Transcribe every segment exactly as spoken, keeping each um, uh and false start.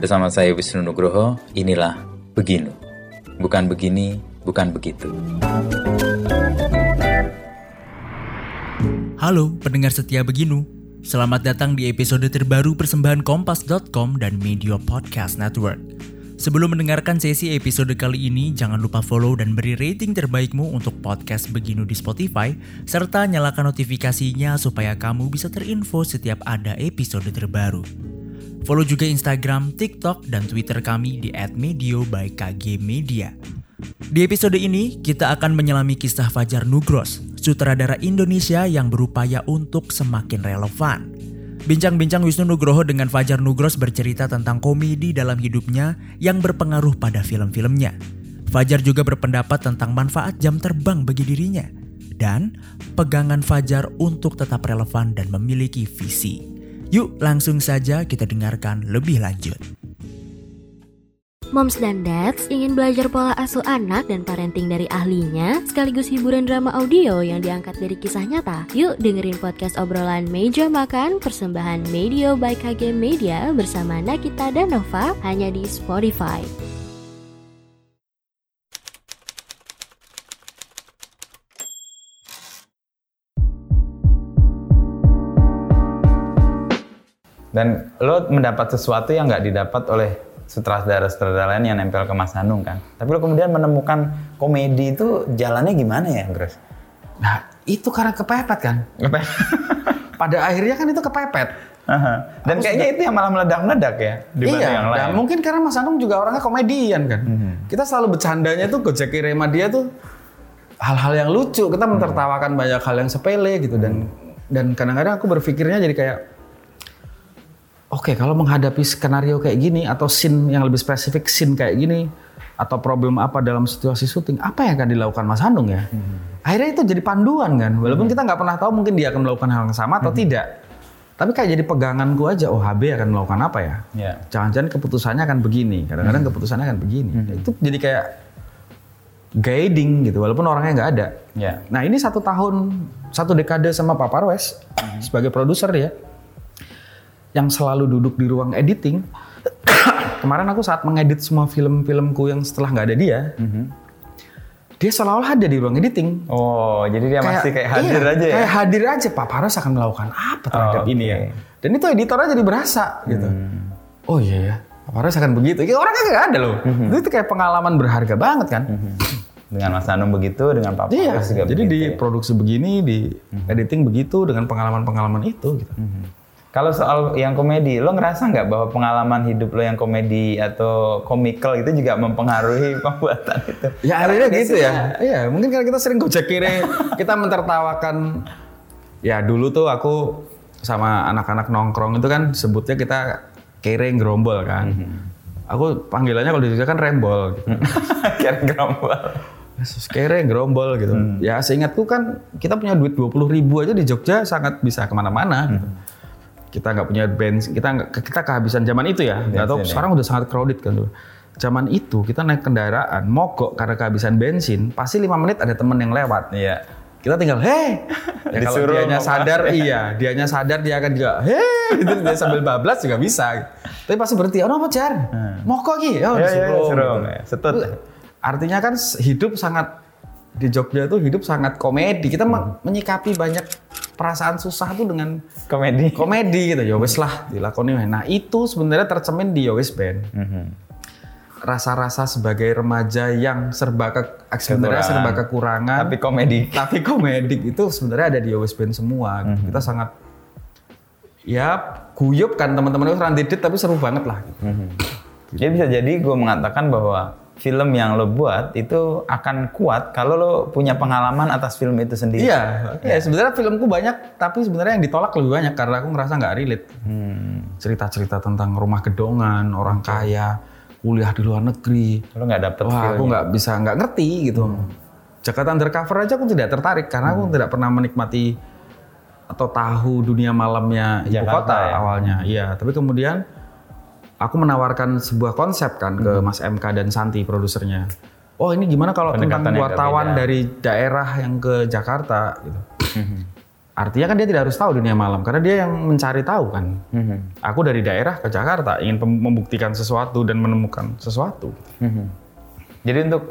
Bersama saya Wisnu Nugroho, inilah Beginu. Bukan begini, bukan begitu. Halo pendengar setia Beginu. Selamat datang di episode terbaru persembahan Kompas dot com dan Media Podcast Network. Sebelum mendengarkan sesi episode kali ini, jangan lupa follow dan beri rating terbaikmu untuk podcast Beginu di Spotify, serta nyalakan notifikasinya supaya kamu bisa terinfo setiap ada episode terbaru. Follow juga Instagram, TikTok, dan Twitter kami di et media by k g media. Di episode ini, kita akan menyelami kisah Fajar Nugros, sutradara Indonesia yang berupaya untuk semakin relevan. Bincang-bincang Wisnu Nugroho dengan Fajar Nugros bercerita tentang komedi dalam hidupnya yang berpengaruh pada film-filmnya. Fajar juga berpendapat tentang manfaat jam terbang bagi dirinya dan pegangan Fajar untuk tetap relevan dan memiliki visi. Yuk langsung saja kita dengarkan lebih lanjut. Moms dan Dads ingin belajar pola asuh anak dan parenting dari ahlinya sekaligus hiburan drama audio yang diangkat dari kisah nyata. Yuk dengerin podcast obrolan Meja Makan persembahan Media by K G Media bersama Nakita dan Nova hanya di Spotify. Dan lo mendapat sesuatu yang gak didapat oleh sutradara-sutradara lain yang nempel ke Mas Hanung kan. Tapi lo kemudian menemukan komedi itu jalannya gimana ya, Gres? Nah, itu karena kepepet kan. Kepepet. Pada akhirnya kan itu kepepet. Uh-huh. Dan aku kayaknya sudah... itu yang malah meledak-meledak ya dibanding iya, yang lain. Iya, dan mungkin karena Mas Hanung juga orangnya komedian kan. Mm-hmm. Kita selalu bercandanya tuh ke Jackie Remadia tuh hal-hal yang lucu. Kita mentertawakan mm-hmm. banyak hal yang sepele gitu. Dan mm-hmm. dan kadang-kadang aku berpikirnya jadi kayak, oke, kalau menghadapi skenario kayak gini atau scene yang lebih spesifik, scene kayak gini atau problem apa dalam situasi syuting, apa yang akan dilakukan Mas Hanung ya? Hmm. Akhirnya itu jadi panduan kan, walaupun hmm. kita nggak pernah tahu mungkin dia akan melakukan hal yang sama atau hmm. tidak. Tapi kayak jadi pegangan gua aja, oh H B akan melakukan apa ya? Yeah. Jangan-jangan keputusannya akan begini, kadang-kadang hmm. keputusannya akan begini. Hmm. Itu jadi kayak guiding gitu, walaupun orangnya nggak ada. Yeah. Nah ini satu tahun, satu dekade sama Papa Rwes hmm. sebagai produser ya. Yang selalu duduk di ruang editing. Kemarin aku saat mengedit semua film-filmku yang setelah nggak ada dia, mm-hmm. dia seolah-olah ada di ruang editing. Oh, jadi dia kayak, masih kayak hadir iya, aja ya? Kayak hadir aja, Pak Paros akan melakukan apa terhadap oh, ini okay. ya. Dan itu editornya jadi berasa gitu. Hmm. Oh iya ya, Pak Paros akan begitu. Orangnya nggak ada loh. Mm-hmm. Itu kayak pengalaman berharga banget kan. Mm-hmm. Dengan Mas Hanung begitu, dengan Pak Paros iya, juga jadi begitu. Jadi di produksi begini, di mm-hmm. editing begitu, dengan pengalaman-pengalaman itu gitu. Mm-hmm. Kalau soal yang komedi, lo ngerasa nggak bahwa pengalaman hidup lo yang komedi atau komikal itu juga mempengaruhi pembuatan itu? Ya akhirnya gitu ya. Iya, mungkin karena kita sering gojek kiri, kita mentertawakan. Ya dulu tuh aku sama anak-anak nongkrong itu kan sebutnya kita kere gerombol kan. Mm-hmm. Aku panggilannya kalau di Jogja kan rembol. Gitu. Kere gerombol. Kere gerombol gitu. Mm. Ya seingatku kan kita punya duit dua puluh ribu aja di Jogja sangat bisa kemana-mana gitu. Mm. Kita nggak punya bensin, kita kita kehabisan zaman itu ya. Nggak tahu ya. Sekarang udah sangat crowded kan tuh. Zaman itu kita naik kendaraan mogok karena kehabisan bensin, pasti lima menit ada temen yang lewat. Iya. Kita tinggal heh. Ya, kalau dianya sadar, ya. iya, dianya sadar dia akan juga heh. Itu dia sambil bablas juga bisa. Tapi pasti berhenti. Oh, no, Fajar. Hmm. Mogok iki. Oh, disuruh. Ya, ya, ya, setut. Artinya kan hidup sangat di Jogja tuh hidup sangat komedi. Kita hmm. menyikapi banyak perasaan susah tuh dengan komedi, komedi gitu. Yowis lah dilakoni. Nah itu sebenarnya tercemin di Yowis Ben. Mm-hmm. Rasa-rasa sebagai remaja yang serba ke, sebenarnya serba kekurangan. Tapi komedi. Tapi komedi itu sebenarnya ada di Yowis Ben semua. Mm-hmm. Kita sangat ya guyup kan teman-teman itu randidit tapi seru banget lah. Gitu. Mm-hmm. Gitu. Jadi bisa jadi gue mengatakan bahwa film yang lo buat itu akan kuat kalau lo punya pengalaman atas film itu sendiri. Iya, ya. Ya, sebenarnya filmku banyak, tapi sebenarnya yang ditolak lebih banyak karena aku ngerasa nggak relate. Hmm. Cerita-cerita tentang rumah gedongan, orang kaya, kuliah di luar negeri. Lo nggak dapet filmnya. Wah, aku nggak bisa, nggak ngerti gitu. Hmm. Jakarta Undercover aja aku tidak tertarik karena aku hmm. tidak pernah menikmati atau tahu dunia malamnya ibu kota ya. Awalnya. Iya, tapi kemudian aku menawarkan sebuah konsep kan ke Mas M K dan Santi produsernya. Oh ini gimana kalau tentang wartawan dari daerah yang ke Jakarta gitu. Artinya kan dia tidak harus tahu dunia malam, karena dia yang mencari tahu kan. Mm-hmm. Aku dari daerah ke Jakarta ingin membuktikan sesuatu dan menemukan sesuatu. Mm-hmm. Jadi untuk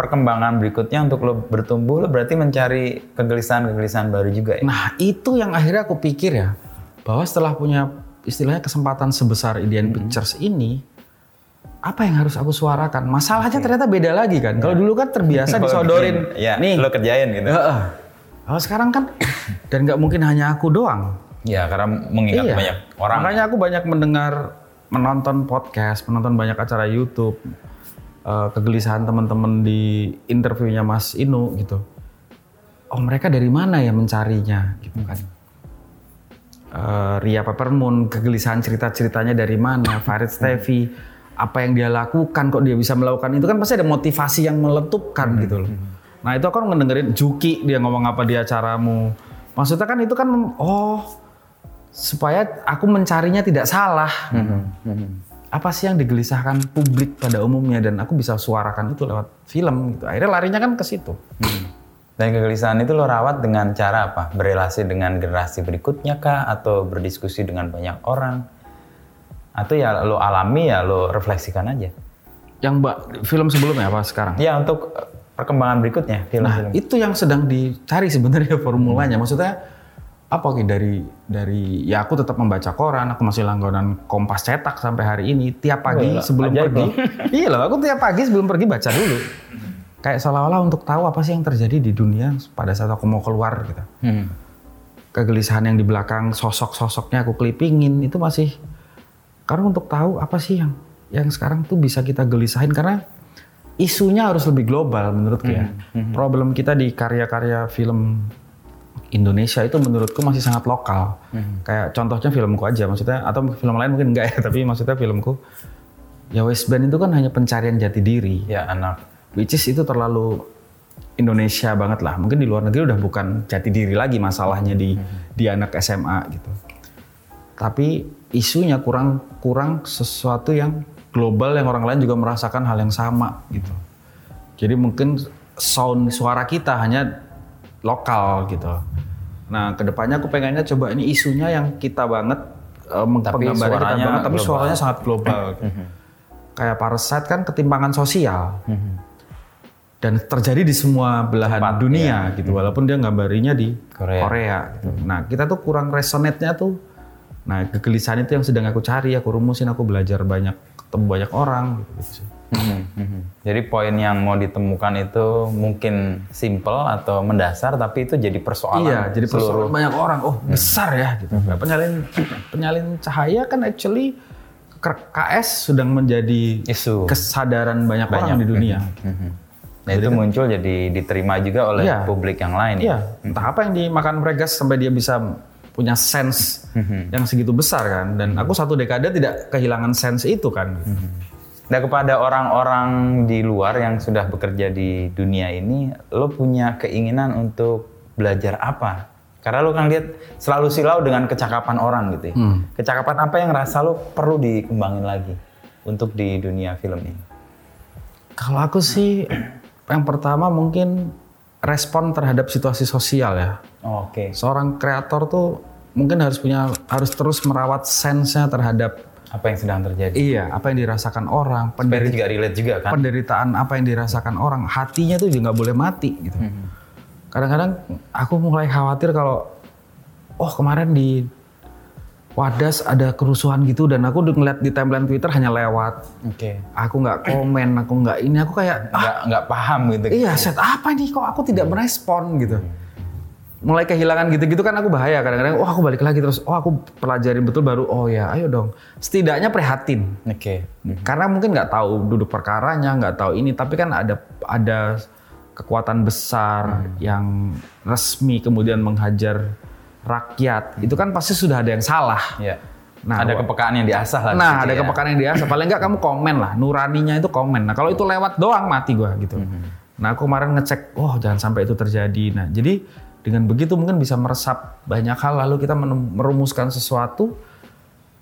perkembangan berikutnya, untuk lo bertumbuh, lo berarti mencari kegelisahan-kegelisahan baru juga ya? Nah itu yang akhirnya aku pikir ya, bahwa setelah punya istilahnya kesempatan sebesar Indian mm-hmm. Pictures ini, apa yang harus aku suarakan? Masalahnya ternyata beda lagi kan. Kalau dulu kan terbiasa disodorin, ya, nih lo kerjain gitu. Uh-uh. Kalau sekarang kan, dan nggak mungkin hanya aku doang. Ya, karena mengingat iya. banyak orang. Makanya aku banyak mendengar, menonton podcast, menonton banyak acara YouTube, kegelisahan teman-teman di interviewnya Mas Inu gitu. Oh mereka dari mana ya mencarinya gitu kan? Ria Papermun, kegelisahan cerita-ceritanya dari mana? Farid Stevie, apa yang dia lakukan kok dia bisa melakukan itu kan pasti ada motivasi yang meletupkan gitu loh. Nah itu aku ngedengerin Juki dia ngomong apa di acaramu. Maksudnya kan itu kan oh supaya aku mencarinya tidak salah. Mm-hmm. Apa sih yang digelisahkan publik pada umumnya dan aku bisa suarakan itu lewat film gitu. Akhirnya larinya kan ke situ. Mm. Dan kegelisahan itu lo rawat dengan cara apa? Berelasi dengan generasi berikutnya kah? Atau berdiskusi dengan banyak orang? Atau ya lo alami ya lo refleksikan aja. Yang mbak film sebelumnya apa sekarang? Ya untuk perkembangan berikutnya. Film-film. Nah itu yang sedang dicari sebenarnya formulanya. Hmm. Maksudnya apa oke dari dari ya aku tetap membaca koran. Aku masih langganan Kompas cetak sampai hari ini. Tiap pagi oh, sebelum pergi. Iya loh aku tiap pagi sebelum pergi baca dulu. Kayak seolah-olah untuk tahu apa sih yang terjadi di dunia pada saat aku mau keluar gitu. Hmm. Kegelisahan yang di belakang sosok-sosoknya aku kelipingin itu masih. Karena untuk tahu apa sih yang yang sekarang tuh bisa kita gelisahin karena isunya harus lebih global menurutku ya. Mm-hmm. Problem kita di karya-karya film Indonesia itu menurutku masih sangat lokal. Mm-hmm. Kayak contohnya filmku aja maksudnya, atau film lain mungkin enggak ya, tapi maksudnya filmku Yowis Ben itu kan hanya pencarian jati diri. Ya anak. Which is itu terlalu Indonesia banget lah. Mungkin di luar negeri udah bukan jati diri lagi masalahnya di mm-hmm. di anak S M A gitu. Tapi isunya kurang kurang sesuatu yang global yang orang lain juga merasakan hal yang sama gitu. Jadi mungkin sound suara kita hanya lokal gitu. Nah kedepannya aku pengennya coba ini isunya yang kita banget eh, menggambarkan kita banget, tapi global. Suaranya sangat global. Gitu. Kayak Parasite kan ketimpangan sosial dan terjadi di semua belahan tempat, dunia ya. Gitu. Walaupun dia ngambarinya di Korea. Korea gitu. Nah kita tuh kurang resonate-nya tuh. Nah kegelisahan itu yang sedang aku cari, aku rumusin, aku belajar banyak. Ketemu banyak orang gitu. Mm-hmm. Mm-hmm. Jadi poin yang mau ditemukan itu mungkin simple atau mendasar tapi itu jadi persoalan. Iya, jadi persoalan seluruh. Banyak orang. Oh, mm-hmm. besar ya gitu. Mm-hmm. Penyalin penyalin cahaya kan actually K S sedang menjadi isu kesadaran banyak, banyak. Orang di dunia. Mm-hmm. Mm-hmm. Nah, itu kan, muncul jadi diterima juga oleh iya, publik yang lain. Iya. Ya? Mm-hmm. Entah apa yang dimakan Bregas sampai dia bisa punya sense mm-hmm. yang segitu besar kan dan aku satu dekade tidak kehilangan sense itu kan. Mm-hmm. Nah kepada orang-orang di luar yang sudah bekerja di dunia ini, lo punya keinginan untuk belajar apa? Karena lo kan lihat selalu silau dengan kecakapan orang gitu ya. Mm. Kecakapan apa yang rasa lo perlu dikembangin lagi untuk di dunia film ini? Kalau aku sih yang pertama mungkin respon terhadap situasi sosial ya. Oh, oke. Okay. Seorang kreator tuh mungkin harus punya harus terus merawat sense-nya terhadap apa yang sedang terjadi. Iya, apa yang dirasakan orang, penderitaan juga relate juga kan. Penderitaan apa yang dirasakan orang, hatinya tuh juga nggak boleh mati gitu. Mm-hmm. Kadang-kadang aku mulai khawatir kalau oh kemarin di Wadas ada kerusuhan gitu dan aku ngeliat di timeline Twitter hanya lewat. Oke. Okay. Aku nggak komen, aku nggak ini, aku kayak nggak ah, nggak paham gitu. Iya, set apa nih kok aku tidak merespon gitu. Mulai kehilangan gitu-gitu kan aku bahaya kadang-kadang. Oh aku balik lagi terus. Oh aku pelajarin betul baru. Oh ya ayo dong. Setidaknya prihatin. Oke. Okay. Karena mungkin nggak tahu duduk perkaranya, nggak tahu ini. Tapi kan ada ada kekuatan besar hmm. yang resmi kemudian menghajar rakyat. Hmm. Itu kan pasti sudah ada yang salah. Ya. Nah ada kepekaan yang diasah lah. Nah ada ya. kepekaan yang diasah. Paling nggak kamu komen lah. Nuraninya itu komen. Nah kalau itu lewat doang mati gue gitu. Hmm. Nah aku kemarin ngecek. Oh jangan sampai itu terjadi. Nah jadi dengan begitu mungkin bisa meresap banyak hal lalu kita merumuskan sesuatu.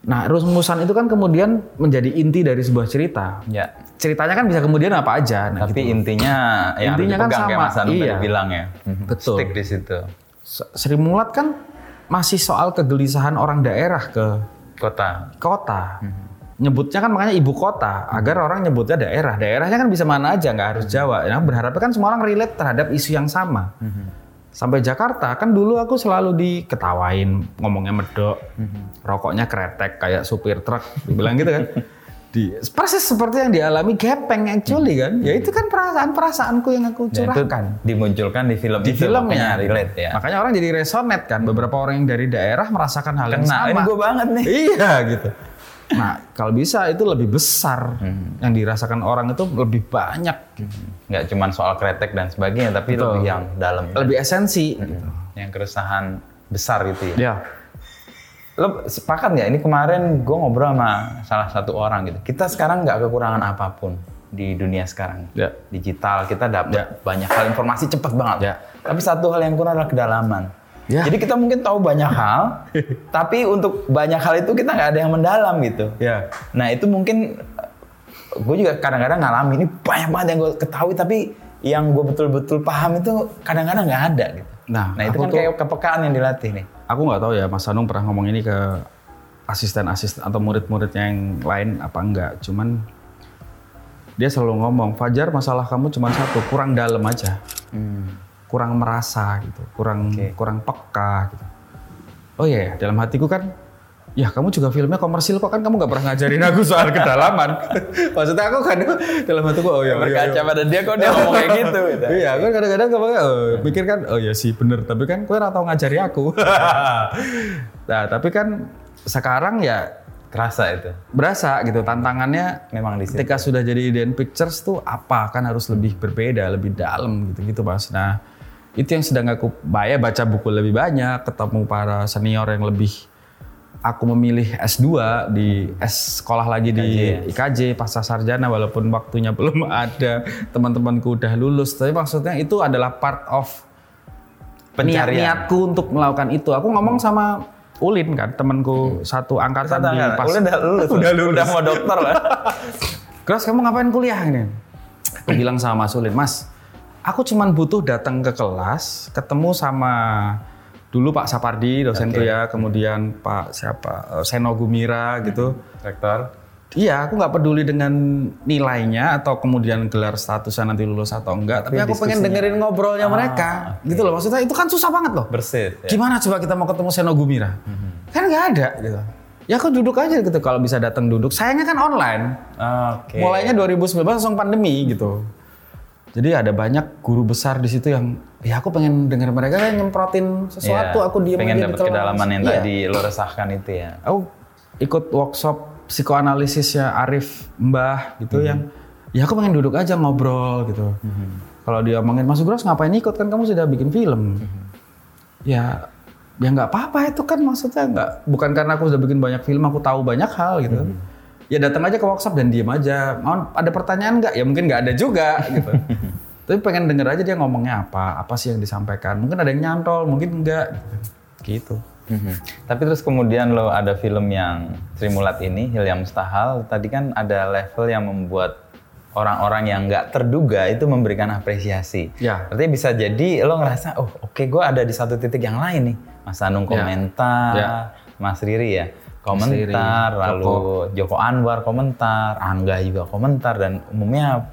Nah rumusan itu kan kemudian menjadi inti dari sebuah cerita. Ya. Ceritanya kan bisa kemudian apa aja. Nah, tapi gitu. Intinya yang intinya kan sama. Kayak Mas Hanung iya. Bilang ya. Betul. Stick di situ. Srimulat kan masih soal kegelisahan orang daerah ke kota. Kota. Hmm. Nyebutnya kan makanya ibu kota, agar orang nyebutnya daerah. Daerahnya kan bisa mana aja, nggak harus Jawa. Nah, berharapnya kan semua orang relate terhadap isu yang sama. Mm-hmm. Sampai Jakarta, kan dulu aku selalu diketawain, ngomongnya medok, mm-hmm. rokoknya kretek kayak supir truk, dibilang gitu kan. Di, persis seperti yang dialami Gepeng actually kan. Ya itu kan perasaan-perasaanku yang aku curahkan. Dimunculkan di film di itu, filmnya. Makanya relate ya. Makanya orang jadi resonate kan, beberapa orang yang dari daerah merasakan hal yang sama. Kenain gue banget nih. Iya gitu. Nah, kalau bisa itu lebih besar hmm. yang dirasakan orang itu lebih banyak. Nggak cuma soal kretek dan sebagainya, tapi betul. Lebih yang dalam, lebih esensi, hmm. gitu. Yang keresahan besar gitu ya. Ya. Lo sepakat nggak? Ini kemarin gue ngobrol sama salah satu orang gitu. Kita sekarang nggak kekurangan apapun di dunia sekarang. Ya. Digital kita dapat ya. Banyak hal, informasi cepat banget. Ya. Tapi satu hal yang kurang adalah kedalaman. Ya. Jadi kita mungkin tahu banyak hal, tapi untuk banyak hal itu kita nggak ada yang mendalam gitu. Ya. Nah itu mungkin gue juga kadang-kadang ngalami ini banyak banget yang gue ketahui, tapi yang gue betul-betul paham itu kadang-kadang nggak ada gitu. Nah, nah itu kan tuh, kayak kepekaan yang dilatih nih. Aku nggak tahu ya Mas Hanung pernah ngomong ini ke asisten-asisten atau murid-muridnya yang lain apa enggak. Cuman dia selalu ngomong, Fajar masalah kamu cuma satu, kurang dalam aja. Hmm. Kurang merasa gitu, kurang okay. kurang peka gitu. Oh iya, yeah, dalam hatiku kan, ya kamu juga filmnya komersil kok, kan kamu nggak pernah ngajarin aku soal kedalaman. Maksudnya aku kan dalam hatiku, oh ya, berkaca pada dia kok dia ngomong kayak gitu. Gitu. Iya, aku kadang-kadang kamu oh, mikir kan, oh ya sih bener, tapi kan kau nggak tahu ngajari aku. Nah, tapi kan sekarang ya. Kerasa itu. Berasa gitu, tantangannya memang di situ. Ketika sudah jadi Indian Pictures tuh apa, kan harus lebih berbeda, lebih dalam gitu-gitu Mas. Nah itu yang sedang aku bayar, baca buku lebih banyak, ketemu para senior yang lebih, aku memilih S dua di S sekolah lagi I K J, di I K J, pasca sarjana walaupun waktunya belum ada, teman-temanku udah lulus, tapi maksudnya itu adalah part of pencarian. Niatku untuk melakukan itu, aku ngomong sama Ulin kan, temanku satu angkatan di pas. Ulin udah lulus, udah lulus, udah mau dokter lah. Terus kamu ngapain kuliah ini? Aku bilang sama Mas Ulin, Mas, aku cuman butuh datang ke kelas, ketemu sama dulu Pak Sapardi dosenku okay. ya, kemudian Pak siapa Seno Gumira gitu. Rektor. Iya, aku nggak peduli dengan nilainya atau kemudian gelar statusnya nanti lulus atau enggak, tapi, tapi aku pengen dengerin ngobrolnya ah, mereka, okay. gitu loh. Maksudnya itu kan susah banget loh. Bersit. Ya. Gimana coba kita mau ketemu Seno Gumira? Mm-hmm. Kan nggak ada, gitu. Ya aku duduk aja gitu. Kalau bisa datang duduk. Sayangnya kan online. Okay. Mulainya dua ribu sembilan belas langsung pandemi gitu. Jadi ada banyak guru besar di situ yang, ya aku pengen dengar mereka kayak nyemprotin sesuatu. Yeah. Aku diem pengen aja di kelas. Pengen dapat kedalaman yang iya. tadi lo resahkan itu ya. Aku ikut workshop psikoanalisisnya Arif Mbah gitu mm-hmm. yang ya aku pengen duduk aja ngobrol gitu. Mm-hmm. Kalau dia omongin Mas Nugros ngapain ikut kan kamu sudah bikin film. Mm-hmm. Ya ya nggak apa-apa itu kan maksudnya nggak bukan karena aku sudah bikin banyak film aku tahu banyak hal gitu. Mm-hmm. Ya datang aja ke workshop dan diem aja. Mau ada pertanyaan nggak? Ya mungkin nggak ada juga gitu. Tapi pengen denger aja dia ngomongnya apa, apa sih yang disampaikan. Mungkin ada yang nyantol, mungkin enggak gitu. Mm-hmm. Tapi terus kemudian lo ada film yang Srimulat ini, Hilyam Mustahil, tadi kan ada level yang membuat orang-orang yang nggak terduga itu memberikan apresiasi. Ya. Artinya bisa jadi lo ngerasa, oh oke okay, gue ada di satu titik yang lain nih. Mas Hanung komentar, ya. Ya. Mas Riri ya komentar, Riri, lalu Joko. Joko Anwar komentar, Angga juga komentar, dan umumnya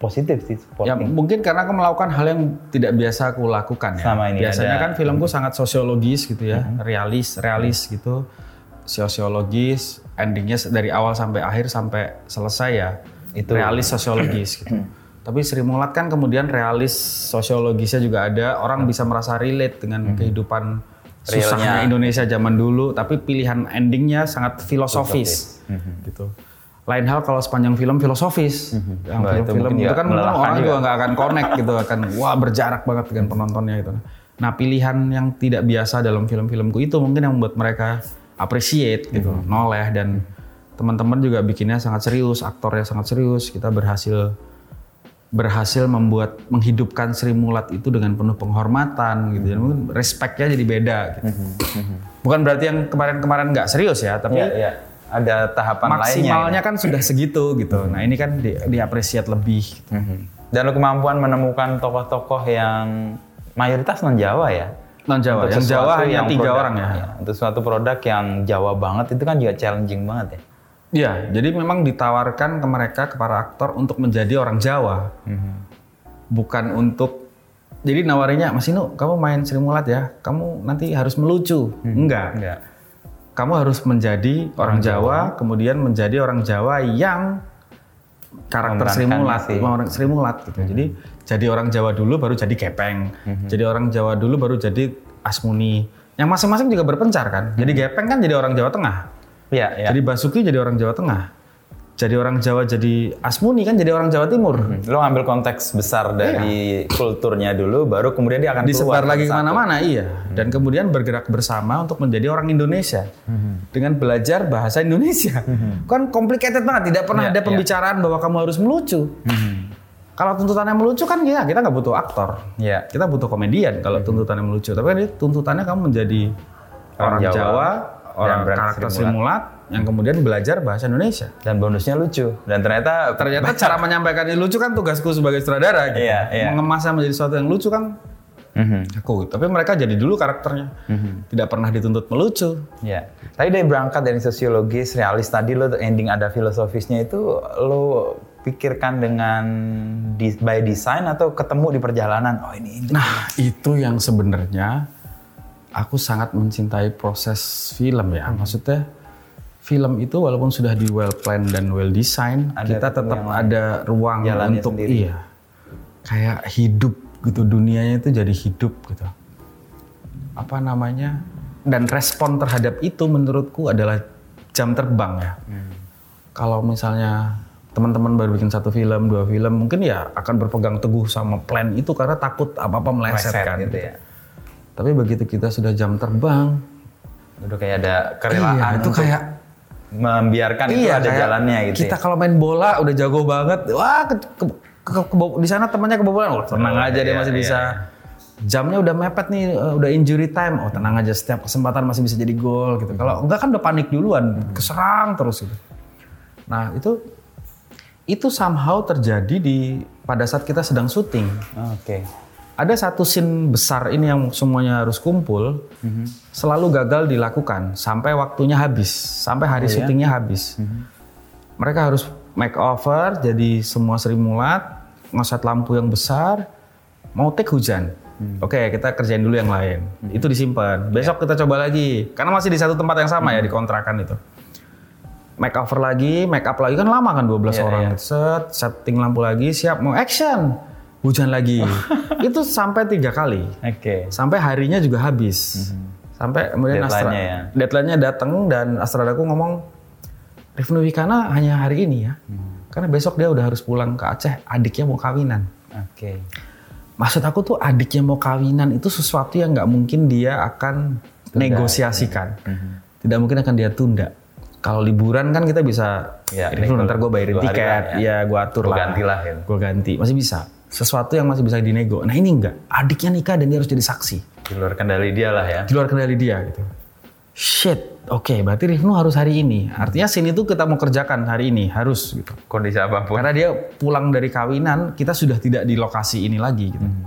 positif sih supporting. Ya mungkin karena aku melakukan hal yang tidak biasa aku lakukan ya. Sama ini biasanya ada, kan filmku mm-hmm. sangat sosiologis gitu ya, mm-hmm. realis, realis mm-hmm. gitu, sosiologis, endingnya dari awal sampai akhir sampai selesai ya, itu realis sosiologis gitu. Tapi Srimulat kan kemudian realis sosiologisnya juga ada, orang mm-hmm. bisa merasa relate dengan mm-hmm. kehidupan realnya. Susahnya Indonesia zaman dulu, tapi pilihan endingnya sangat filosofis mm-hmm. gitu. Lain hal kalau sepanjang film filosofis, mm-hmm. yang film-film itu, film itu kan orang juga nggak akan connect gitu, akan wah berjarak banget dengan penontonnya itu. Nah pilihan yang tidak biasa dalam film-filmku itu mungkin yang membuat mereka appreciate gitu, mm-hmm. noleh dan teman-teman juga bikinnya sangat serius, aktornya sangat serius. Kita berhasil berhasil membuat menghidupkan Srimulat itu dengan penuh penghormatan gitu, mm-hmm. dan mungkin respectnya jadi beda. Gitu. Mm-hmm. Bukan berarti yang kemarin-kemarin nggak serius ya, tapi yeah, yeah. ada tahapan maksimalnya lainnya. Maksimalnya kan sudah segitu gitu. Nah ini kan di, diapresiat lebih. Gitu. Dan lo kemampuan menemukan tokoh-tokoh yang mayoritas non Jawa ya. non Jawa, yang Jawa hanya tiga orang ya. Ya. Untuk suatu produk yang Jawa banget itu kan juga challenging banget ya. Iya, jadi memang ditawarkan ke mereka, ke para aktor untuk menjadi orang Jawa, mm-hmm. bukan untuk. Jadi nawarinya, Mas Inu, kamu main Srimulat ya, kamu nanti harus melucu, mm-hmm. enggak. Enggak. Kamu harus menjadi orang, orang Jawa, Jawa, kemudian menjadi orang Jawa yang karakter Srimulat, orang Srimulat gitu. Mm-hmm. Jadi jadi orang Jawa dulu baru jadi Gepeng. Mm-hmm. Jadi orang Jawa dulu baru jadi Asmuni. Yang masing-masing juga berpencar kan. Mm-hmm. Jadi Gepeng kan jadi orang Jawa Tengah. Iya, ya. Jadi Basuki jadi orang Jawa Tengah. Jadi orang Jawa jadi Asmuni kan jadi orang Jawa Timur. Mm-hmm. Lo ambil konteks besar dari iya. kulturnya dulu baru kemudian dia akan disebar lagi ke mana-mana, iya. Mm-hmm. Dan kemudian bergerak bersama untuk menjadi orang Indonesia. Mm-hmm. Dengan belajar bahasa Indonesia. Mm-hmm. Kan complicated banget, tidak pernah yeah, ada pembicaraan yeah. bahwa kamu harus melucu. Mm-hmm. Kalau tuntutannya melucu kan ya kita nggak butuh aktor, ya. Kita butuh komedian kalau mm-hmm. tuntutannya melucu. Tapi kan tuntutannya kamu menjadi orang, orang Jawa, Jawa orang karakter Srimulat, yang kemudian belajar bahasa Indonesia. Dan bonusnya lucu. Dan ternyata ternyata baca. Cara menyampaikannya lucu kan tugasku sebagai sutradara. Gitu. Iya, iya. Mengemasnya menjadi sesuatu yang lucu kan mm-hmm. aku. Tapi mereka jadi dulu karakternya, mm-hmm. tidak pernah dituntut melucu. Iya. Tadi dari berangkat dari sosiologis, realis tadi lo ending ada filosofisnya itu lo pikirkan dengan by design atau ketemu di perjalanan. Oh ini, ini. Nah itu yang sebenarnya aku sangat mencintai proses film ya. Hmm. Maksudnya film itu walaupun sudah di well plan dan well design, ada kita tetap ada ruang untuk sendiri. Iya kayak hidup gitu, dunianya itu jadi hidup gitu. Apa namanya? Dan respon terhadap itu menurutku adalah jam terbang ya. Hmm. Kalau misalnya teman-teman baru bikin satu film, dua film, mungkin ya akan berpegang teguh sama plan itu karena takut apa-apa meleset kan gitu ya. Tapi begitu kita sudah jam terbang, udah kayak ada kerelaan iya, itu kayak membiarkan iya, itu ada jalannya gitu. Kita ya. Kalau main bola udah jago banget, wah ke, ke, ke, ke, di sana temannya kebobolan, oh tenang aja iya, dia masih iya. bisa. Jamnya udah mepet nih, udah injury time, oh tenang aja setiap kesempatan masih bisa jadi gol gitu. Kalau enggak kan udah panik duluan, keserang terus gitu. Nah itu itu somehow terjadi di pada saat kita sedang syuting. Oke. Okay. Ada satu scene besar ini yang semuanya harus kumpul, mm-hmm. selalu gagal dilakukan sampai waktunya habis, sampai hari oh, syutingnya ya? Habis. Mm-hmm. Mereka harus makeover, jadi semua Srimulat, ngeset lampu yang besar, mau take hujan. Mm-hmm. Oke, kita kerjain dulu yang lain. Mm-hmm. Itu disimpan. Besok yeah. kita coba lagi, karena masih di satu tempat yang sama mm-hmm. ya di kontrakan itu. Make over lagi, make up lagi kan lama kan dua belas yeah, orang. Yeah. Set, setting lampu lagi, siap mau action. Hujan lagi. Itu sampai tiga kali. Oke. Okay. Sampai harinya juga habis. Mm-hmm. Sampai kemudian Astra. Ya. Deadline-nya datang dan Astradaku ngomong Rifnu Wikana hanya hari ini ya. Mm-hmm. Karena besok dia udah harus pulang ke Aceh, adiknya mau kawinan. Oke. Okay. Maksud aku tuh adiknya mau kawinan itu sesuatu yang enggak mungkin dia akan tunda, negosiasikan. Ya. Mm-hmm. Tidak mungkin akan dia tunda. Kalau liburan kan kita bisa, ya, nanti gue bayarin tiket, ya, ya gue atur lah, ganti lah, ya. Gue ganti, masih bisa. Sesuatu yang masih bisa dinego. Nah ini enggak, adiknya nikah dan dia harus jadi saksi. Di luar kendali dia lah ya. Di luar kendali dia gitu. Shit, oke, okay, berarti Rifnu harus hari ini. Artinya scene itu kita mau kerjakan hari ini, harus gitu. Kondisi apapun. Karena dia pulang dari kawinan, kita sudah tidak di lokasi ini lagi gitu. Hmm.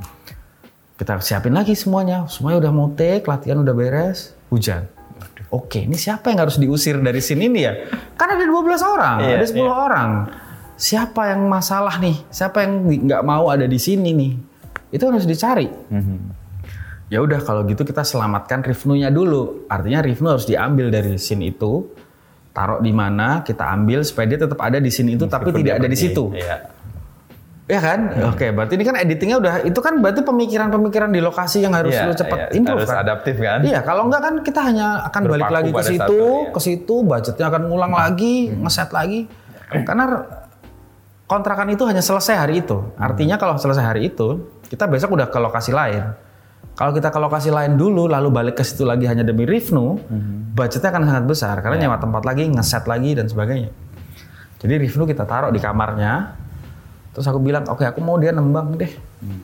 Kita siapin lagi semuanya, semuanya udah mau take, latihan udah beres, hujan. Oke, ini siapa yang harus diusir dari scene ini ya? Kan ada dua belas orang, iya, ada sepuluh iya. orang. Siapa yang masalah nih? Siapa yang nggak mau ada di sini nih? Itu harus dicari. Mm-hmm. Ya udah kalau gitu kita selamatkan Rifnunya dulu. Artinya Rifnu harus diambil dari scene itu, taruh di mana kita ambil supaya dia tetap ada di scene itu, meskipun tapi tidak ada di situ. Iya. Ya kan? Hmm. Oke, berarti ini kan editingnya udah, itu kan berarti pemikiran-pemikiran di lokasi yang harus ya, lu cepat ya, improve harus kan? Adaptif kan? Iya, kalau enggak kan kita hanya akan berpaku balik lagi ke situ, satu, ya. Ke situ, budgetnya akan ngulang hmm. lagi, hmm. ngeset lagi. Karena kontrakan itu hanya selesai hari itu. Artinya kalau selesai hari itu, kita besok udah ke lokasi lain. Kalau kita ke lokasi lain dulu, lalu balik ke situ lagi hanya demi Rifnu, hmm. budgetnya akan sangat besar. Karena nyewa tempat lagi, ngeset lagi, dan sebagainya. Jadi Rifnu kita taruh di kamarnya. Terus aku bilang, oke okay, aku mau dia nembang deh. Hmm.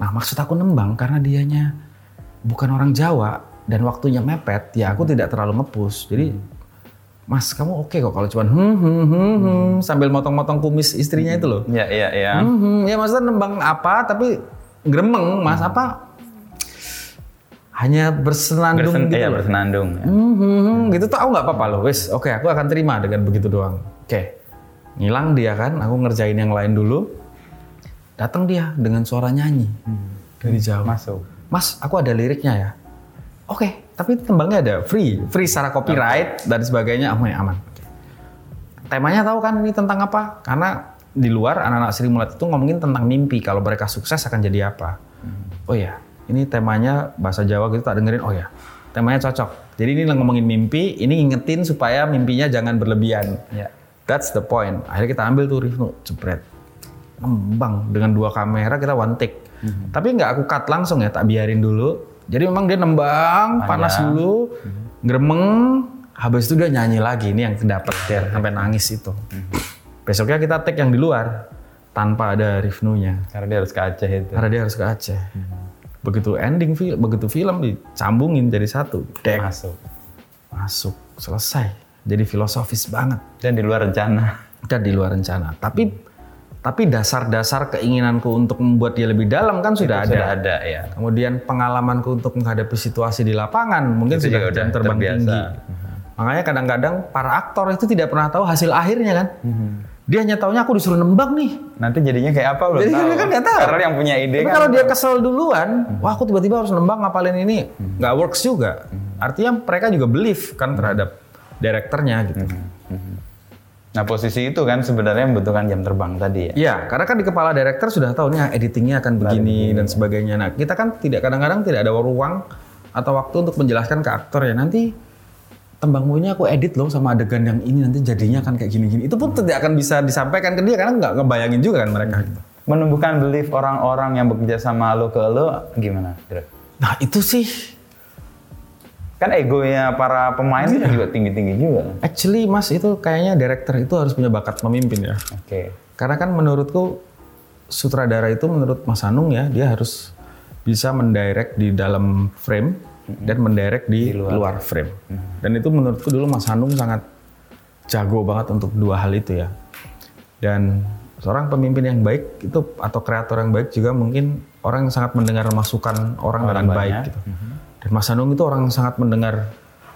Nah maksud aku nembang karena dianya bukan orang Jawa dan waktunya mepet, ya aku hmm. tidak terlalu nge-push. Jadi, hmm. mas kamu oke okay kok kalau cuman hmm hmm hmm, hmm. sambil motong-motong kumis istrinya itu loh. Iya, iya, iya. Hmm, hmm. Ya maksudnya nembang apa tapi gremeng mas hmm. apa? hanya bersenandung Bersen, gitu. Iya, bersenandung. Ya. Mm-hmm. Gitu tuh aku nggak apa-apa loh, wes. Oke, okay, aku akan terima dengan begitu doang. Oke, okay. Ngilang dia kan, aku ngerjain yang lain dulu. Datang dia dengan suara nyanyi hmm. dari jauh. Masuk. Mas, aku ada liriknya ya. Oke, okay, tapi tembangnya ada free, free secara copyright dan sebagainya, aman, aman. Temanya tahu kan ini tentang apa? Karena di luar anak-anak Srimulat itu ngomongin tentang mimpi, kalau mereka sukses akan jadi apa. Hmm. Oh ya. Ini temanya bahasa Jawa gitu tak dengerin, oh ya temanya cocok. Jadi ini ngomongin mimpi, ini ngingetin supaya mimpinya jangan berlebihan. Yeah. That's the point. Akhirnya kita ambil tuh Rifnu, jebret. Nembang dengan dua kamera kita one take. Mm-hmm. Tapi gak aku cut langsung ya, tak biarin dulu. Jadi memang dia nembang, panas Ayah. dulu, mm-hmm. gremeng, habis itu dia nyanyi lagi. Ini yang dapet dia, sampai nangis itu. Mm-hmm. Besoknya kita take yang di luar, tanpa ada Rifnunya. Karena dia harus ke Aceh itu. Karena dia harus ke Aceh. Mm-hmm. Begitu ending film, begitu film dicambungin jadi satu, dek. Masuk. Masuk, selesai. Jadi filosofis banget. Dan di luar rencana. Dan di luar rencana. Tapi tapi dasar-dasar keinginanku untuk membuat dia lebih dalam kan sudah itu ada. Sudah ada ya. Kemudian pengalamanku untuk menghadapi situasi di lapangan mungkin itu sudah jam terbang terbiasa. Tinggi. Uh-huh. Makanya kadang-kadang para aktor itu tidak pernah tahu hasil akhirnya kan. Uh-huh. Dia hanya taunya aku disuruh nembang nih. Nanti jadinya kayak apa belum tahu. Kan enggak tahu. Karena yang punya ide tapi kan. Kalau dia kesel duluan, mm-hmm. wah aku tiba-tiba harus nembang ngapalin ini, enggak mm-hmm. works juga. Mm-hmm. Artinya mereka juga believe kan terhadap direkturnya gitu. Mm-hmm. Nah, posisi itu kan sebenarnya membutuhkan jam terbang tadi ya. Iya, karena kan di kepala direktur sudah tahu nih editingnya akan begini Baru, dan ya. sebagainya. Nah, kita kan tidak kadang-kadang tidak ada ruang atau waktu untuk menjelaskan ke aktor ya nanti tembangnya aku edit loh sama adegan yang ini nanti jadinya kan kayak gini-gini. Itu pun hmm. tidak akan bisa disampaikan ke dia karena nggak ngebayangin juga kan mereka. Hmm. Menumbuhkan belief orang-orang yang bekerja sama lo ke lo gimana? Nah itu sih kan egonya para pemain itu juga tinggi-tinggi juga. Actually Mas itu kayaknya director itu harus punya bakat memimpin ya. Oke. Okay. Karena kan menurutku sutradara itu menurut Mas Hanung ya dia harus bisa mendirect di dalam frame. Dan mendirect di, di luar. luar frame. Dan itu menurutku dulu Mas Hanung sangat jago banget untuk dua hal itu ya. Dan seorang pemimpin yang baik itu atau kreator yang baik juga mungkin orang yang sangat mendengar masukan orang, orang dengan banyak. baik gitu. Mm-hmm. Dan Mas Hanung itu orang yang sangat mendengar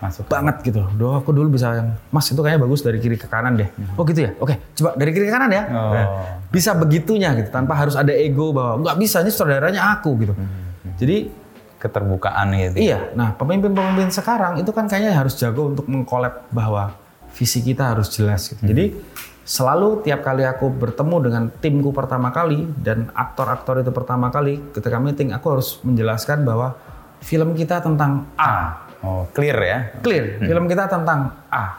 masukan banget gitu. Doa aku dulu bisa yang Mas itu kayaknya bagus dari kiri ke kanan deh. Mm-hmm. Oh gitu ya. Oke, coba dari kiri ke kanan ya. Oh. Nah, bisa begitunya gitu tanpa harus ada ego bahwa enggak bisa ini saudaranya aku gitu. Mm-hmm. Jadi keterbukaan gitu. Iya. Nah, pemimpin-pemimpin sekarang itu kan kayaknya harus jago untuk mengkolab bahwa visi kita harus jelas gitu. Hmm. Jadi selalu tiap kali aku bertemu dengan timku pertama kali dan aktor-aktor itu pertama kali ketika meeting aku harus menjelaskan bahwa film kita tentang A. Oh, clear ya. Clear. Hmm. Film kita tentang A.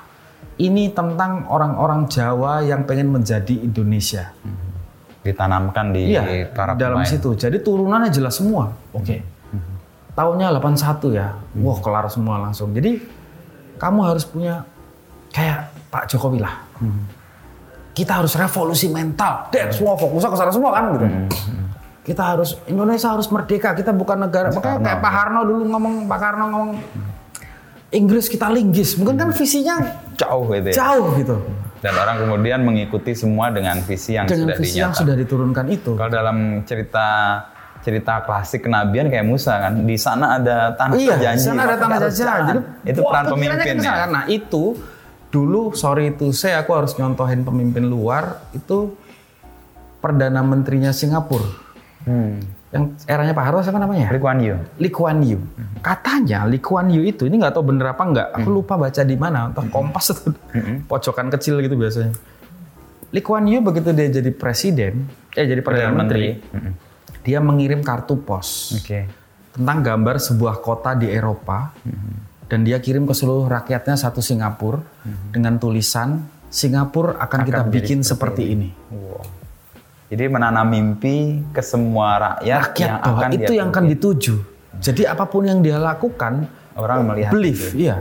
Ini tentang orang-orang Jawa yang pengen menjadi Indonesia. Hmm. Ditanamkan di iya, para dalam pemain. Situ. Jadi turunannya jelas semua. Oke. Okay. Tahunnya delapan satu ya, hmm. wah wow, kelar semua langsung. Jadi kamu harus punya kayak Pak Jokowi lah. Hmm. Kita harus revolusi mental. Deh, semua fokusnya ke sana semua kan gitu. Hmm. Kita harus Indonesia harus merdeka. Kita bukan negara. Makanya kayak Pak Karno dulu ngomong, Pak Karno ngomong Inggris kita linggis. Mungkin kan visinya jauh gitu. Ya. Jauh gitu. Dan orang kemudian mengikuti semua dengan visi yang dengan sudah visi dinyatakan. Yang sudah diturunkan itu. Kalau dalam cerita cerita klasik kenabian kayak Musa kan di sana ada tanah iya, janji. Iya, di sana ada tanah jajahan. Jadi itu wah, peran pemimpin kan ya. Nah, itu dulu sorry to say aku harus nyontohin pemimpin luar itu Perdana Menterinya Singapura. Hmm. Yang eranya Pak Karno siapa namanya? Lee Kuan Yew. Lee Kuan Yew. Hmm. Katanya Lee Kuan Yew itu ini enggak tahu bener apa enggak. Aku lupa baca di mana, entah Kompas atau hmm. pojokan kecil gitu biasanya. Lee Kuan Yew begitu dia jadi presiden, eh jadi Perdana, Perdana Menteri. Menteri. Hmm. Dia mengirim kartu pos okay. tentang gambar sebuah kota di Eropa mm-hmm. dan dia kirim ke seluruh rakyatnya satu Singapura mm-hmm. dengan tulisan Singapura akan, akan kita bikin seperti ini. ini. Wow. Jadi menanam mimpi ke semua rakyat, rakyat yang akan itu yang akan dituju. Mm-hmm. Jadi apapun yang dia lakukan orang melihat belief, itu. Iya.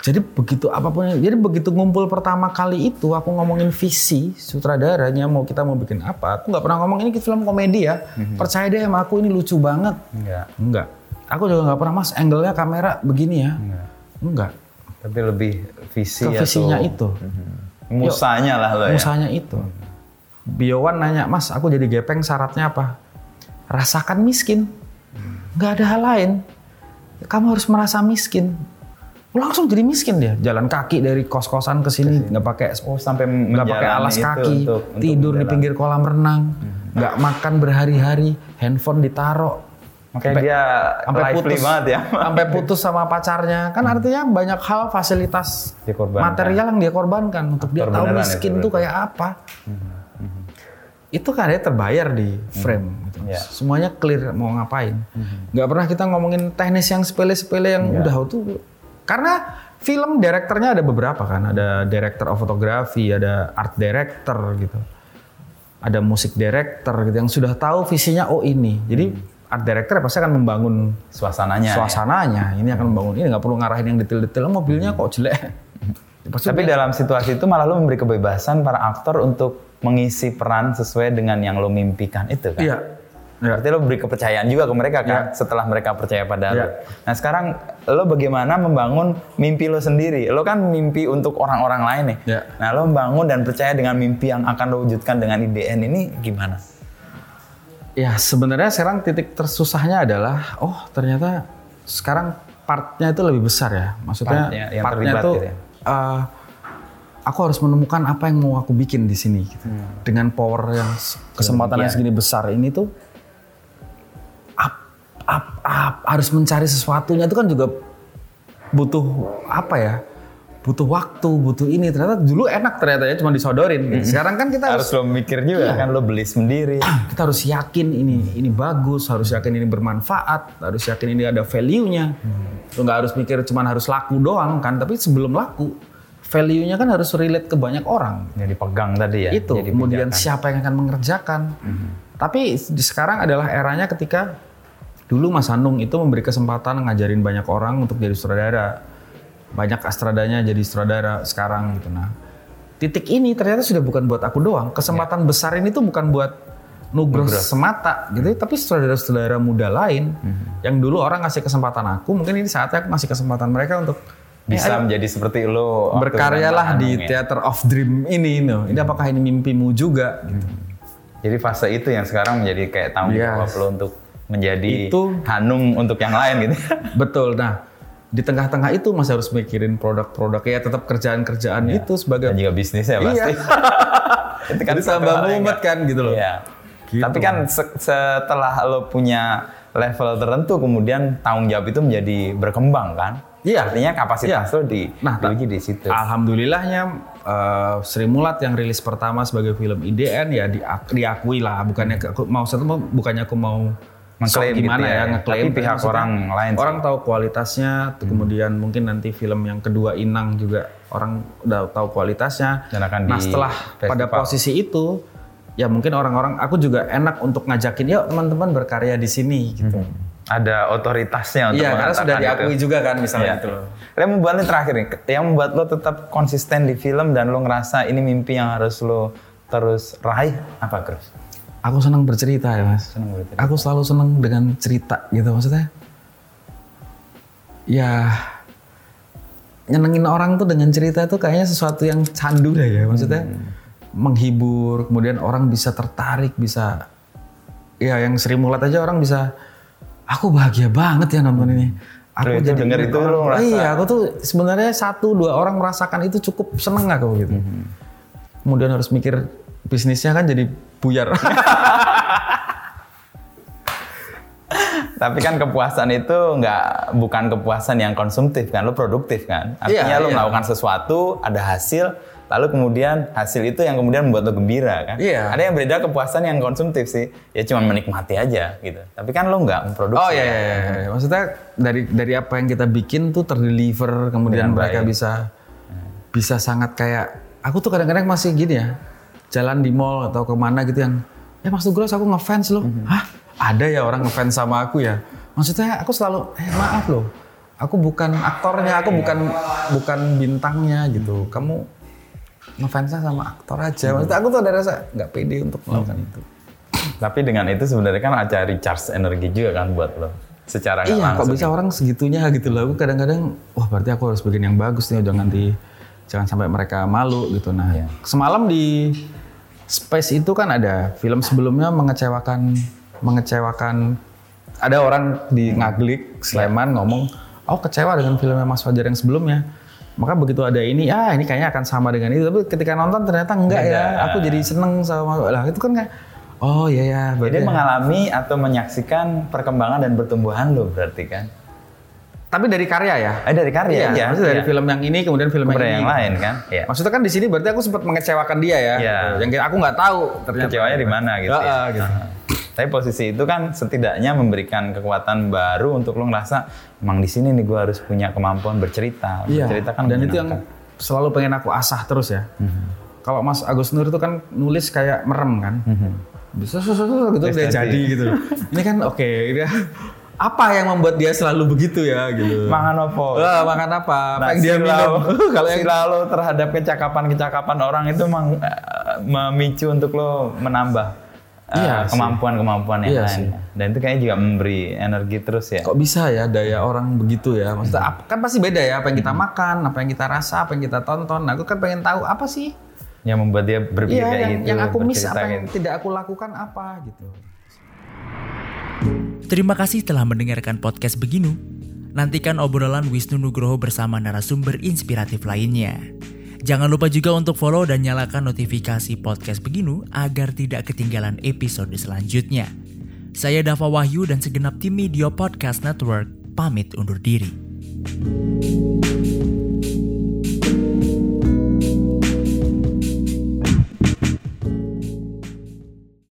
Jadi begitu apapun, jadi begitu ngumpul pertama kali itu aku ngomongin visi sutradaranya mau kita mau bikin apa. Aku nggak pernah ngomong ini film komedi ya. Mm-hmm. Percaya deh sama aku ini lucu banget. Enggak. Enggak. Aku juga nggak pernah Mas angle-nya kamera begini ya. Enggak. Enggak. Tapi lebih visi ke visinya itu. Mm-hmm. Musanya lah lo ya. Musanya itu. Biowan nanya Mas, aku jadi Gepeng syaratnya apa? Rasakan miskin. Nggak ada hal lain. kamu harus merasa miskin. Langsung jadi miskin dia, jalan kaki dari kos-kosan ke sini, nggak pakai oh sampai nggak pakai alas kaki, untuk, untuk tidur menjalan di pinggir kolam renang, nggak hmm. makan berhari-hari, handphone ditaruh, makanya sampai, dia sampai putus, ya. sampai putus sama pacarnya, kan artinya banyak hal fasilitas material yang dia korbankan untuk dia tahu miskin itu kayak apa. Hmm. Hmm. Itu karya terbayar di frame. Hmm. Yeah. Semuanya clear mau ngapain, nggak mm-hmm. pernah kita ngomongin teknis yang sepele-sepele yang yeah. udah tuh, karena film direkturnya ada beberapa kan, ada director of photography, ada art director gitu, ada musik director gitu yang sudah tahu visinya oh ini, jadi mm. art director pasti akan membangun suasananya, suasananya ya? Ini akan membangun ini, nggak perlu ngarahin yang detail-detail, oh, mobilnya mm. kok jelek. Tapi dalam situasi itu malah lo memberi kebebasan para aktor untuk mengisi peran sesuai dengan yang lo mimpikan itu kan? Iya. Yeah. Ya. Berarti lo beri kepercayaan juga ke mereka kan ya. Setelah mereka percaya pada ya. Lo. Nah sekarang lo bagaimana membangun mimpi lo sendiri? Lo kan mimpi untuk orang-orang lain nih. Ya. Nah lo membangun dan percaya dengan mimpi yang akan lo wujudkan dengan I D N ini gimana? Ya sebenarnya sekarang titik tersusahnya adalah oh ternyata sekarang partnya itu lebih besar ya. Maksudnya partnya, yang partnya terlibat itu gitu ya. uh, aku harus menemukan apa yang mau aku bikin di sini. Gitu. Hmm. Dengan power yang kesempatan yang segini besar ini tuh. Up, up, harus mencari sesuatunya itu kan juga butuh apa ya, butuh waktu, butuh ini. Ternyata dulu enak ternyata ya cuma disodorin mm-hmm. gitu. Sekarang kan kita harus, harus lo mikir juga iya. kan, lo beli sendiri, kita harus yakin ini ini bagus, harus yakin ini bermanfaat, harus yakin ini ada value-nya. Mm-hmm. Lo gak harus mikir cuma harus laku doang kan, tapi sebelum laku value-nya kan harus relate ke banyak orang yang dipegang tadi ya, itu jadi kemudian pindakan. Siapa yang akan mengerjakan. Mm-hmm. Tapi sekarang adalah eranya ketika dulu Mas Hanung itu memberi kesempatan ngajarin banyak orang untuk jadi sutradara. Banyak astradanya jadi sutradara sekarang gitu. Nah, titik ini ternyata sudah bukan buat aku doang. Kesempatan ya. Besar ini tuh bukan buat Nugros semata gitu, hmm. tapi sutradara-sutradara muda lain hmm. yang dulu orang ngasih kesempatan aku, mungkin ini saatnya aku ngasih kesempatan mereka untuk bisa ya, menjadi seperti lo. Berkaryalah di ya. Theater of Dream ini no. Ini apakah ini mimpimu juga gitu. Hmm. Jadi fase itu yang sekarang menjadi kayak tanggung jawab yes. lo untuk menjadi itu, Hanung untuk yang lain gitu. Betul. Nah, di tengah-tengah itu Mas harus mikirin produk-produk ya, tetap kerjaan-kerjaan ya. Itu sebagai dan juga bisnisnya pasti. Iya. Itu kan tambah mumet kan gitu loh. Iya. Gitu. Tapi kan setelah lo punya level tertentu kemudian tanggung jawab itu menjadi berkembang kan? Iya, artinya kapasitas iya. lo di nah, diuji di situ. Alhamdulillahnya uh, Srimulat yang rilis pertama sebagai film I D N ya diakui lah, bukannya aku mau satu bukannya aku mau mengklaim so, gimana gitu ya, ya ngeklaim pihak orang lain. Orang tahu kualitasnya, hmm. kemudian mungkin nanti film yang kedua Inang juga orang udah tahu kualitasnya. Dan akan nah setelah festival. Pada posisi itu, ya mungkin orang-orang, aku juga enak untuk ngajakin, yuk teman-teman berkarya di sini gitu. Hmm. Ada otoritasnya untuk iya, mengatakan. Iya, karena sudah diakui itu. Juga kan misalnya gitu. Yang membuat lo terakhir nih, yang membuat lo tetap konsisten di film dan lo ngerasa ini mimpi yang harus lo terus raih apa Chris? Aku senang bercerita ya Mas. Senang bercerita. Aku selalu senang dengan cerita gitu maksudnya. Ya nyenengin orang tuh dengan cerita tuh kayaknya sesuatu yang candu deh ya maksudnya. Hmm. Menghibur, kemudian orang bisa tertarik, bisa ya yang Srimulat aja orang bisa aku bahagia banget ya nonton ini. Aku jadi denger itu lu merasa. Iya, aku tuh sebenarnya satu dua orang merasakan itu cukup seneng aku gitu. Hmm. Kemudian harus mikir bisnisnya kan jadi buyar. Tapi kan kepuasan itu nggak bukan kepuasan yang konsumtif kan, lo produktif kan. Artinya iya, lo iya. melakukan sesuatu, ada hasil, lalu kemudian hasil itu yang kemudian membuat lo gembira kan. Iya. Ada yang berbeda kepuasan yang konsumtif sih, ya cuma menikmati aja gitu. Tapi kan lo nggak memproduksi. Oh iya, iya, iya. Maksudnya dari dari apa yang kita bikin tuh terdeliver, kemudian mereka bisa bisa sangat kayak. Aku tuh kadang-kadang masih gini ya. Jalan di mall atau kemana gitu yang, ya Mas Nugros aku ngefans loh. Mm-hmm. Hah? Ada ya orang ngefans sama aku ya? Maksudnya aku selalu, eh maaf loh. Aku bukan aktornya, aku bukan bukan bintangnya gitu. Kamu ngefansnya sama aktor aja. Maksudnya aku tuh ada rasa gak pede untuk melakukan mm-hmm. itu. Tapi dengan itu sebenarnya kan ada recharge energi juga kan buat lo. Secara gak iya, langsung. Iya kok bisa gitu. Orang segitunya gitu loh. Aku kadang-kadang, wah berarti aku harus bikin yang bagus nih. Jangan, di, jangan sampai mereka malu gitu. Nah yeah. semalam di Space itu kan ada film sebelumnya mengecewakan mengecewakan ada orang di Ngaglik, Sleman ngomong, oh kecewa dengan filmnya Mas Fajar yang sebelumnya. Maka begitu ada ini, ah ini kayaknya akan sama dengan itu. Tapi ketika nonton ternyata enggak ya, aku jadi seneng sama, lah itu kan kayak, oh iya ya. Jadi ya, mengalami atau menyaksikan perkembangan dan pertumbuhan lo berarti kan? Tapi dari karya ya? Eh dari karya. Iya, maksudnya iya. Dari film yang ini kemudian film kemudian yang, yang ini. Lain kan? Iya. Maksudnya kan di sini berarti aku sempat mengecewakan dia ya. Iya. Yang aku nggak tahu ternyata kecewanya di mana gitu. Heeh, ya. Gitu. Uh-huh. Tapi posisi itu kan setidaknya memberikan kekuatan baru untuk lo ngerasa emang di sini nih gue harus punya kemampuan bercerita. Iya. Bercerita kan. Dan itu yang selalu pengen aku asah terus ya. Mm-hmm. Kalau Mas Agus Nur itu kan nulis kayak merem kan. Mm-hmm. Bisa susu-susu gitu udah jadi gitu. Ini kan oke, okay, dia apa yang membuat dia selalu begitu ya gitu. Makan apa? Lah, makan apa? Nah, apa yang dia minum? Kalau yang selalu terhadap kecakapan-kecakapan orang itu mang, uh, memicu untuk lo menambah uh, iya, kemampuan-kemampuan yang iya, lain. Sih. Dan itu kayaknya juga memberi energi terus ya. Kok bisa ya daya orang begitu ya? Maksudnya hmm. kan pasti beda ya apa yang kita hmm. makan, apa yang kita rasa, apa yang kita tonton. Aku kan pengen tahu apa sih yang membuat dia berpikir iya, kayak yang, gitu. Yang aku miss apa gitu. Yang tidak aku lakukan apa gitu. Terima kasih telah mendengarkan podcast Beginu. Nantikan obrolan Wisnu Nugroho bersama narasumber inspiratif lainnya. Jangan lupa juga untuk follow dan nyalakan notifikasi podcast Beginu agar tidak ketinggalan episode selanjutnya. Saya Dava Wahyu dan segenap tim Media Podcast Network pamit undur diri.